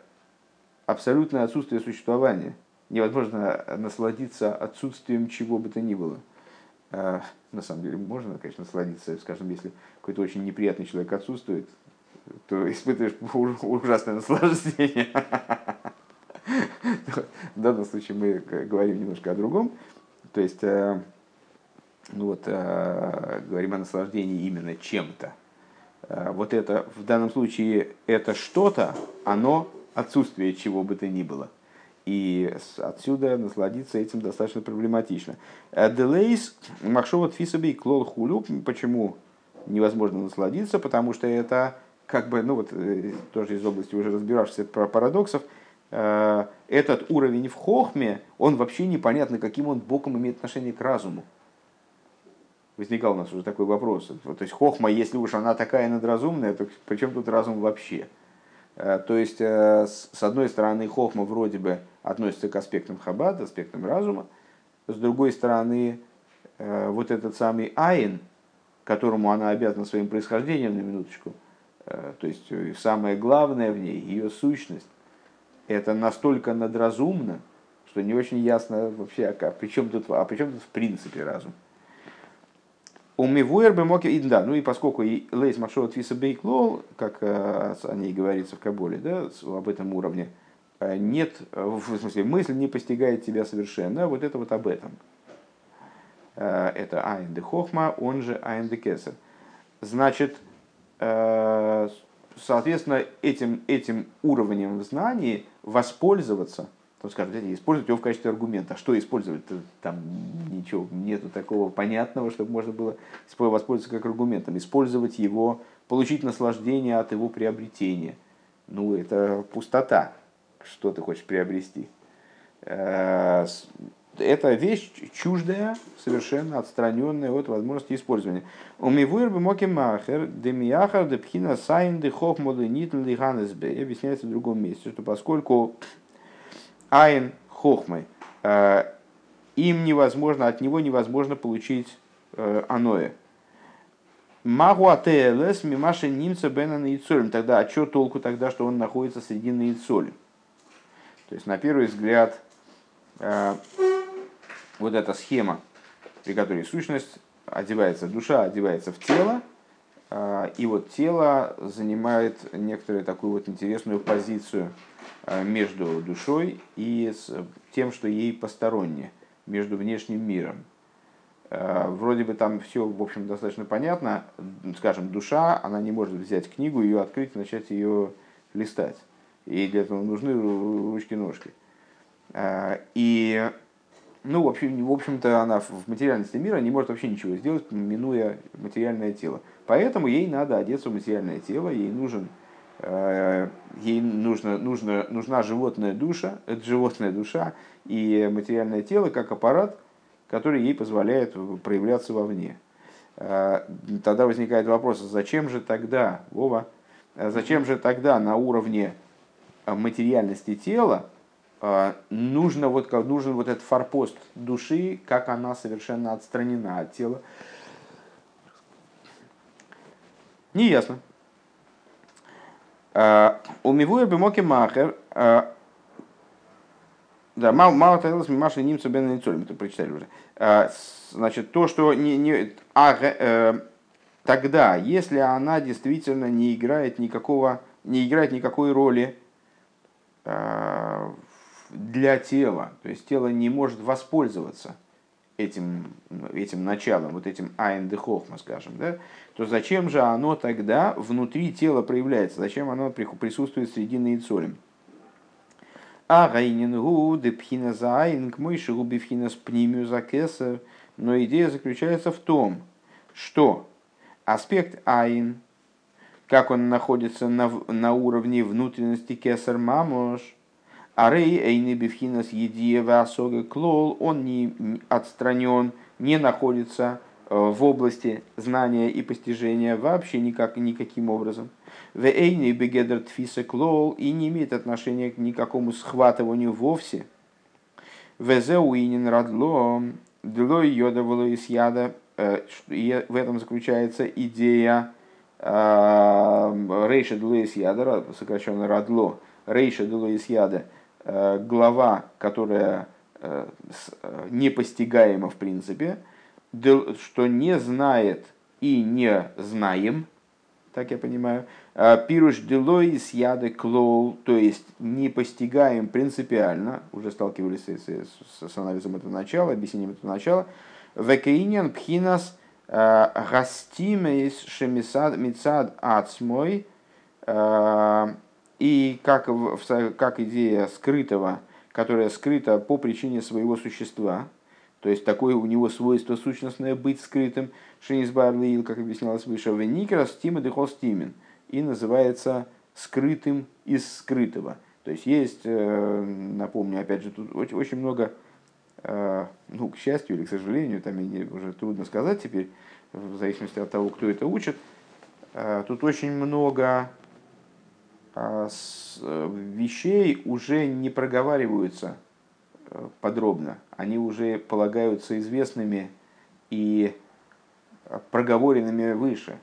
абсолютное отсутствие существования. Невозможно насладиться отсутствием чего бы то ни было. Э, на самом деле можно, конечно, насладиться, скажем, если какой-то очень неприятный человек отсутствует, то испытываешь ужасное наслаждение. В данном случае мы говорим немножко о другом. То есть, ну вот, говорим о наслаждении именно чем-то. Вот это, в данном случае, это что-то, оно отсутствие чего бы то ни было. И отсюда насладиться этим достаточно проблематично. Делейс махшова тфисаби клол хулю. Почему невозможно насладиться? Потому что это... Как бы, ну вот, тоже из области уже разбиравшихся про парадоксов, э, этот уровень в хохме, он вообще непонятно, каким он боком имеет отношение к разуму. Возникал у нас уже такой вопрос. То есть хохма, если уж она такая надразумная, то при чем тут разум вообще? Э, то есть, э, с одной стороны, хохма вроде бы относится к аспектам хаббат, аспектам разума. С другой стороны, э, вот этот самый айн, которому она обязана своим происхождением, на минуточку, то есть самое главное в ней, ее сущность, это настолько надразумно, что не очень ясно вообще, а при чем тут, а при чем тут в принципе разум. Да, ну и поскольку Лейс Маршова Твиса Бейклол, как о ней говорится в Каболе, да, об этом уровне, нет, в смысле, мысль не постигает тебя совершенно, вот это вот об этом. Это Айн де Хохма, он же Айн де Кесар. Значит, соответственно, этим, этим уровнем знаний воспользоваться, там скажут, использовать его в качестве аргумента. А что использовать? Там ничего нету такого понятного, чтобы можно было воспользоваться как аргументом. Использовать его, получить наслаждение от его приобретения. Ну, это пустота, что ты хочешь приобрести. Это вещь чуждая, совершенно отстраненная от возможности использования. Объясняется в другом месте, что поскольку айн хохмы, им невозможно, от него невозможно получить аное. Тогда, а что толку тогда, что он находится среди наицоль? То есть, на первый взгляд, вот эта схема, при которой сущность одевается, душа одевается в тело, и вот тело занимает некоторую такую вот интересную позицию между душой и тем, что ей посторонне, между внешним миром. Вроде бы там все, в общем, достаточно понятно. Скажем, душа, она не может взять книгу, ее открыть и начать ее листать. Ей для этого нужны ручки-ножки. И... Ну, в общем, в общем-то, она в материальности мира не может вообще ничего сделать, минуя материальное тело. Поэтому ей надо одеться в материальное тело, ей, нужен, э, ей нужно, нужно, нужна животная душа, это животная душа и материальное тело как аппарат, который ей позволяет проявляться вовне. Э, тогда возникает вопрос, зачем же тогда, Вова, зачем же тогда на уровне материальности тела нужно вот, нужен вот этот форпост души, как она совершенно отстранена от тела. Неясно. У мивуя бимоки махер Да, мало, мало оказалось Мимаша Нимцу Бен Ницолем, это прочитали уже. А, значит, то, что не, не, а, э, тогда, если она действительно не играет никакого, не играет никакой роли э, для тела, то есть тело не может воспользоваться этим, этим началом, вот этим Айн де Хохма, скажем, да, то зачем же оно тогда внутри тела проявляется, зачем оно присутствует среди Ницолем? Но идея заключается в том, что аспект Айн, как он находится на, на уровне внутренности Кесар Мамош, Арей Эйни Бифхинас Едиева Асога Клол, он не отстранен, не находится в области знания и постижения вообще никак, никаким образом. Вэйни бегедр тфиса клол, и не имеет отношения к никакому схватыванию вовсе. Вэзэуинин радло, длой йода волоис яда. В этом заключается идея рейша длоис яда, сокращенно радло. Рейша длоис яда, глава, которая непостигаема в принципе, что не знает и не знаем, так я понимаю, пируш делоис яды клоу, то есть не постигаем принципиально, уже сталкивались с, с, с анализом этого начала, объяснением этого начала, векейнен пхинас гастимейс шемисад мицад ацмой, и как, как идея скрытого, которая скрыта по причине своего существа. То есть такое у него свойство сущностное быть скрытым, Шенисбарлиил, как объяснялось выше, Веникрас Тима Дехол Стимен, и называется скрытым из скрытого. То есть есть, напомню, опять же, тут очень много, ну, к счастью или к сожалению, там уже трудно сказать теперь, в зависимости от того, кто это учит, тут очень много вещей уже не проговариваются подробно, они уже полагаются известными и проговоренными выше.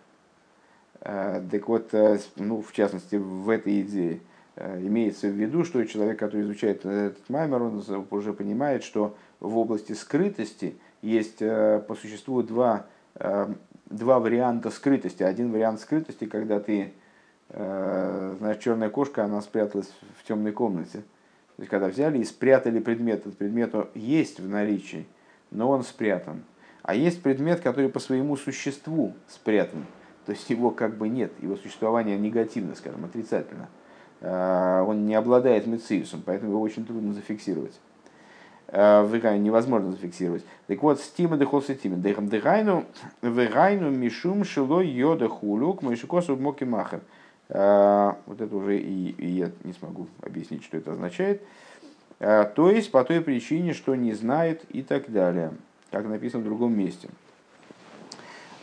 Так вот, ну, в частности, в этой идее имеется в виду, что человек, который изучает этот маймер, он уже понимает, что в области скрытости есть по существу два, два варианта скрытости. Один вариант скрытости, когда ты, знаешь, черная кошка, она спряталась в темной комнате. То есть, когда взяли и спрятали предмет, этот предмет есть в наличии, но он спрятан. А есть предмет, который по своему существу спрятан. То есть, его как бы нет, его существование негативно, скажем, отрицательно. Он не обладает мециусом, поэтому его очень трудно зафиксировать. Невозможно зафиксировать. Так вот, стима дехол сетима. Дехам дегайну, вегайну мишум шило йода хулюк мышикосу моки махер. Вот это уже и, и я не смогу объяснить, что это означает. То есть по той причине, что не знает и так далее, как написано в другом месте.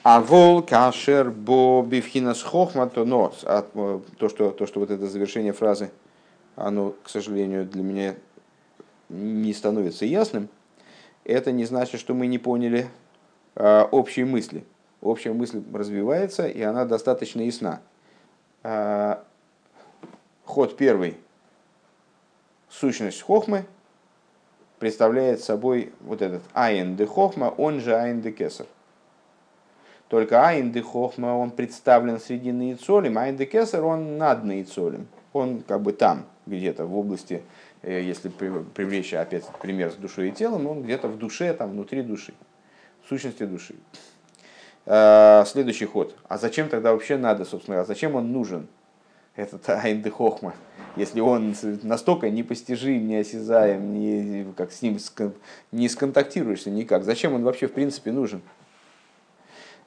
А вол кашер бо бифхинас хохма то нос. То, что, то, что вот это завершение фразы, оно, к сожалению, для меня не становится ясным, это не значит, что мы не поняли общей мысли. Общая мысль развивается, и она достаточно ясна. Ход первый. Сущность хохмы представляет собой вот этот Айн де Хохма, он же Айн де Кесар. Только Айн де Хохма, он представлен среди Наицолем, Айн де Кесар, он над Наицолем. Он как бы там, где-то в области, если привлечь опять пример с душой и телом, он где-то в душе, там внутри души, в сущности души. Следующий ход. А зачем тогда вообще надо, собственно говоря? Зачем он нужен, этот Айн де Хохма, если он настолько непостижим, неосязаем, не, как с ним не сконтактируешься никак? Зачем он вообще в принципе нужен?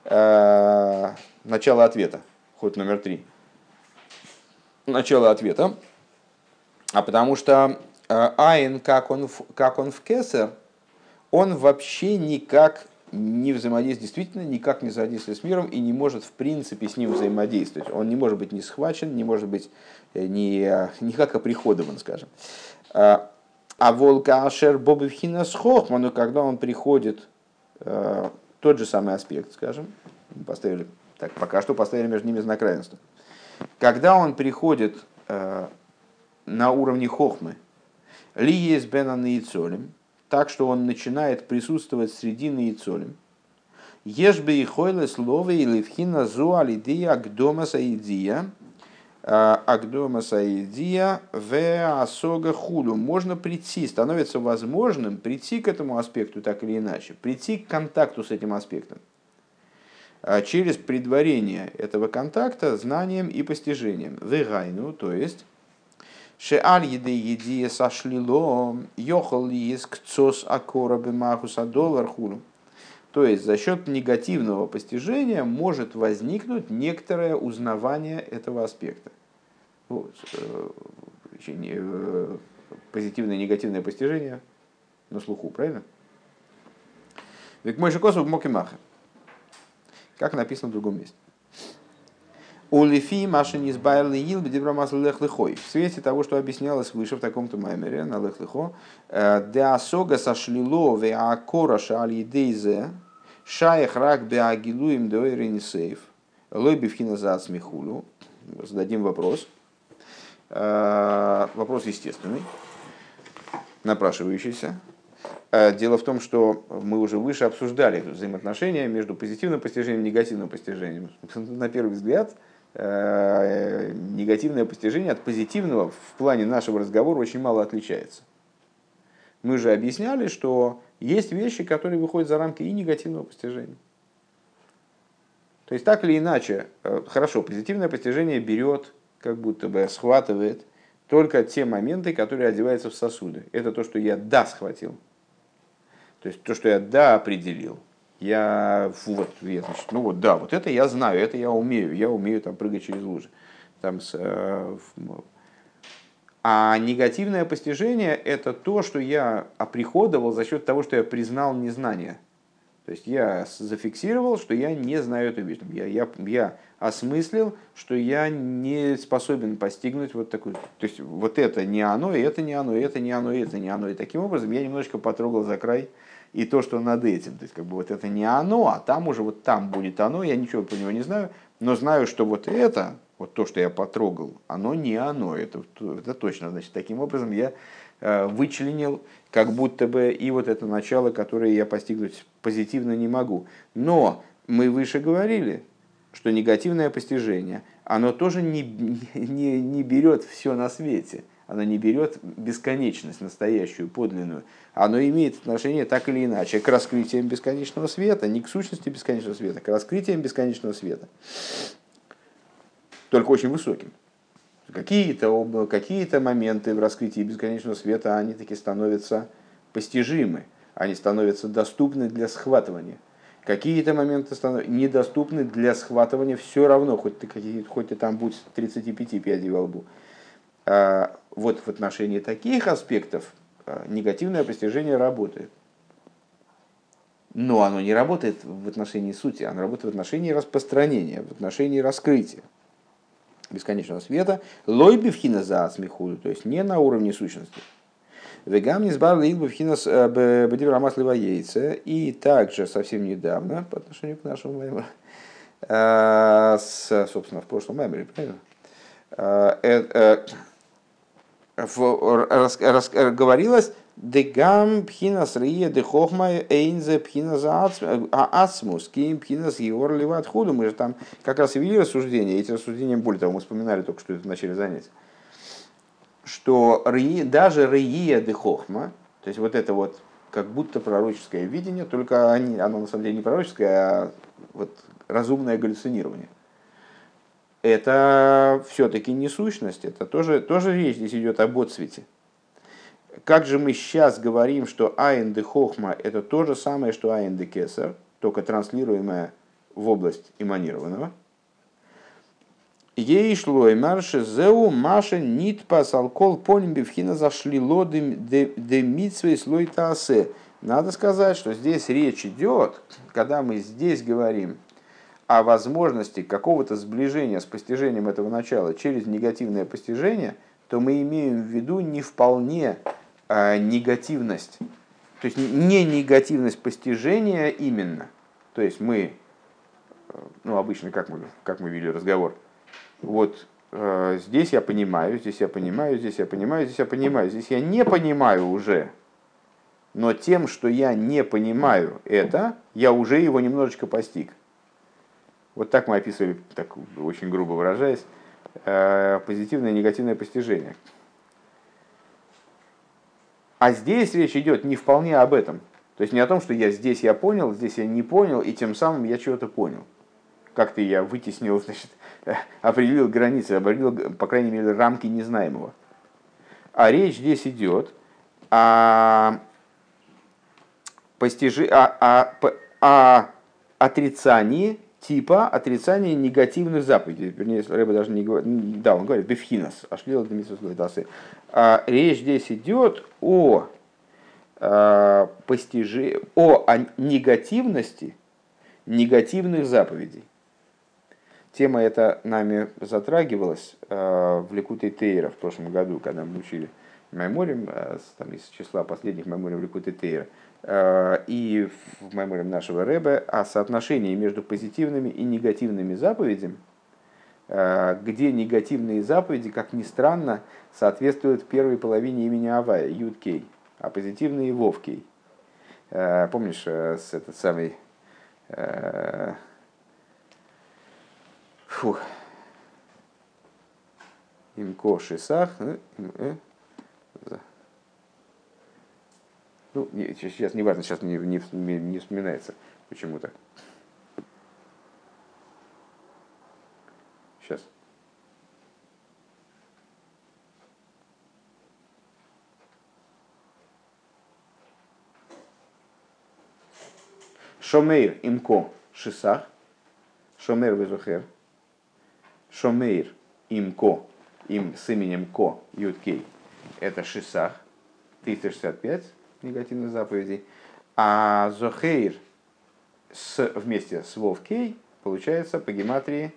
Начало ответа. Ход номер три. Начало ответа. А потому что Айн, как он, как он в Кесар, он вообще никак не взаимодействует, действительно никак не взаимодействует с миром и не может в принципе с ним взаимодействовать. Он не может быть не схвачен, не может быть не, никак оприходован, скажем. А волка ашер бобевхина схохма, но когда он приходит, тот же самый аспект, скажем, поставили, так, пока что поставили между ними знак равенства. Когда он приходит на уровне хохмы, Ли есть бена наицолим, так что он начинает присутствовать среди наицолим. Ешь бы и хойле слово и левхина зуалидия агдомаса идия, агдомаса идия в асога худу. Можно прийти, становится возможным прийти к этому аспекту так или иначе, прийти к контакту с этим аспектом через предварение этого контакта знанием и постижением. Вегайну, то есть, то есть за счет негативного постижения может возникнуть некоторое узнавание этого аспекта. Вот. Позитивное и негативное постижение на слуху, правильно? Век мой шикосов мокимаха. Как написано в другом месте. Улифи машин избавили ил бедибрамас лехлихой. В свете того, что объяснялось выше в таком-то маймере на лехлихо, деасога сошлило веакора шалидейзе шаехрак беагилуем доэренисейф лойбивхиназат смехулю. Зададим вопрос. Вопрос естественный, напрашивающийся. Дело в том, что мы уже выше обсуждали взаимоотношения между позитивным постижением и негативным постижением. На первый взгляд, негативное постижение от позитивного в плане нашего разговора очень мало отличается. Мы же объясняли, что есть вещи, которые выходят за рамки и негативного постижения. То есть так или иначе, хорошо, позитивное постижение берет, как будто бы схватывает только те моменты, которые одеваются в сосуды. Это то, что я да схватил. То есть то, что я да определил, я вот, я, значит, ну вот да, вот это я знаю, это я умею, я умею там прыгать через лужи. Там, с, э, в... А негативное постижение это то, что я оприходовал за счет того, что я признал незнание. То есть я зафиксировал, что я не знаю эту вещь. Я, я, я осмыслил, что я не способен постигнуть вот такую. То есть вот это не оно, и это не оно, и это не оно, и это не оно. И таким образом я немножечко потрогал за край и то, что над этим. То есть как бы вот это не оно, а там уже вот там будет оно. Я ничего про него не знаю, но знаю, что вот это, вот то, что я потрогал, оно не оно. Это, это точно. Значит, таким образом я вычленил, как будто бы и вот это начало, которое я постигнуть позитивно не могу. Но мы выше говорили, что негативное постижение, оно тоже не, не, не берет все на свете, оно не берет бесконечность настоящую, подлинную. Оно имеет отношение так или иначе к раскрытиям бесконечного света, не к сущности бесконечного света, к раскрытиям бесконечного света, только очень высоким. Какие-то, какие-то моменты в раскрытии бесконечного света, они таки становятся постижимы, они становятся доступны для схватывания. Какие-то моменты станов... недоступны для схватывания все равно, хоть ты, хоть ты там будь тридцать пять пядей во лбу. А вот в отношении таких аспектов негативное постижение работает. Но оно не работает в отношении сути, оно работает в отношении распространения, в отношении раскрытия бесконечного света, лойбивхина за смехуду, то есть не на уровне сущности. Вегамнис барлил бивхина с бадиврамасливо яйца, и также совсем недавно, по отношению к нашему маймеру, собственно, в прошлом маймере, правильно, говорилось, дегам бхина с рие дехохмай эйнзе бхина за асмус, ким бхина с геор леват худу. Мы же там как раз и вели рассуждения, эти рассуждения, более того, мы вспоминали только что это в начале занятия, что даже рие дехохма, то есть вот это вот как будто пророческое видение, только они, оно на самом деле не пророческое, а вот разумное галлюцинирование. Это все-таки не сущность, это тоже, тоже речь здесь идет об отцвете. Как же мы сейчас говорим, что Айн де Хохма это то же самое, что Айн де Кесар, только транслируемое в область эманированного. Ей шло и марше зеу маше нитпа салкол полимбивхина зашли лодым де митсвей слой таасе. Надо сказать, что здесь речь идет, когда мы здесь говорим о возможности какого-то сближения с постижением этого начала через негативное постижение, то мы имеем в виду не вполне негативность, то есть не негативность постижения именно. То есть мы, ну обычно как мы, как мы вели разговор, вот здесь я понимаю, здесь я понимаю, здесь я понимаю, здесь я понимаю, здесь я не понимаю уже. Но тем, что я не понимаю это, я уже его немножечко постиг. Вот так мы описывали, так очень грубо выражаясь, позитивное и негативное постижение. А здесь речь идет не вполне об этом. То есть не о том, что я здесь я понял, здесь я не понял, и тем самым я чего-то понял. Как-то я вытеснил, значит, определил границы, определил, по крайней мере, рамки незнаемого. А речь здесь идет о, постижи... о, о, о отрицании, типа отрицания негативных заповедей. Вернее, Рэба даже не говорит, да, он говорит, бифхинас, ашлила демитсвос лейтасы. Речь здесь идет о, о, постижи... о, о негативности негативных заповедей. Тема эта нами затрагивалась э, в Ликутей Тейра в прошлом году, когда мы учили майморим, э, там из числа последних майморим Ликутей Тейра, э, и в майморим нашего Рэбе о соотношении между позитивными и негативными заповедями, э, где негативные заповеди, как ни странно, соответствуют первой половине имени Авая, Юд-Кей, а позитивные Вов-Кей. Э, помнишь, э, этот самый... Э, Фух. Имко шисах. Ну, сейчас не важно, сейчас не, не, не вспоминается почему-то. Сейчас. Шомейр имко шисах. Шомейр везухер. Шомейр имко, им с именем Ко, Юд-Кей, это шисах, триста шестьдесят пять негативных заповедей. А Зохейр с, вместе с Вов-Кей получается по гематрии,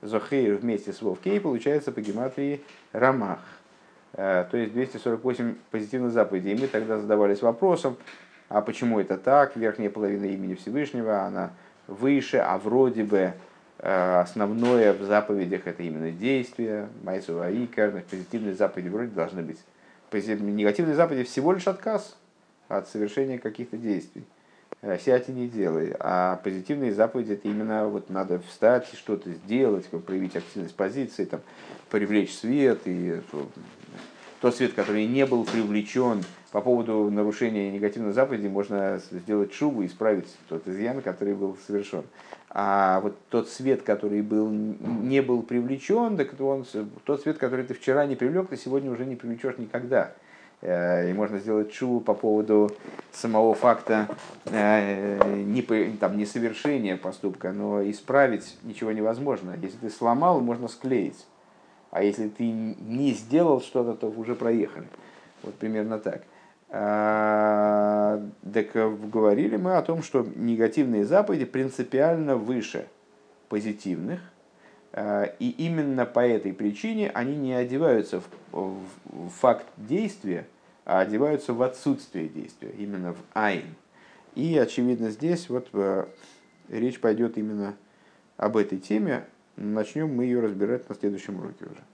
Зохейр вместе с Вов-Кей получается по гематрии Рамах, то есть двести сорок восемь позитивных заповедей. И мы тогда задавались вопросом, а почему это так, верхняя половина имени Всевышнего, она выше, а вроде бы... Основное в заповедях это именно действие, майсуваикарных, позитивные заповеди вроде должны быть. Негативные заповеди всего лишь отказ от совершения каких-то действий. Сядь и не делай. А позитивные заповеди это именно вот надо встать и что-то сделать, проявить активность позиции, там, привлечь свет. И тот свет, который не был привлечен по поводу нарушения негативной заповеди, можно сделать шубу и исправить тот изъян, который был совершен. А вот тот свет, который был, не был привлечен, так он, тот свет, который ты вчера не привлек, ты сегодня уже не привлечешь никогда. И можно сделать шубу по поводу самого факта не, там, несовершения поступка, но исправить ничего невозможно. Если ты сломал, можно склеить. А если ты не сделал что-то, то уже проехали. Вот примерно так. А, так говорили мы о том, что негативные заповеди принципиально выше позитивных. А, и именно по этой причине они не одеваются в, в факт действия, а одеваются в отсутствие действия, именно в айн. И, очевидно, здесь вот, а, речь пойдет именно об этой теме. Начнем мы ее разбирать на следующем уроке уже.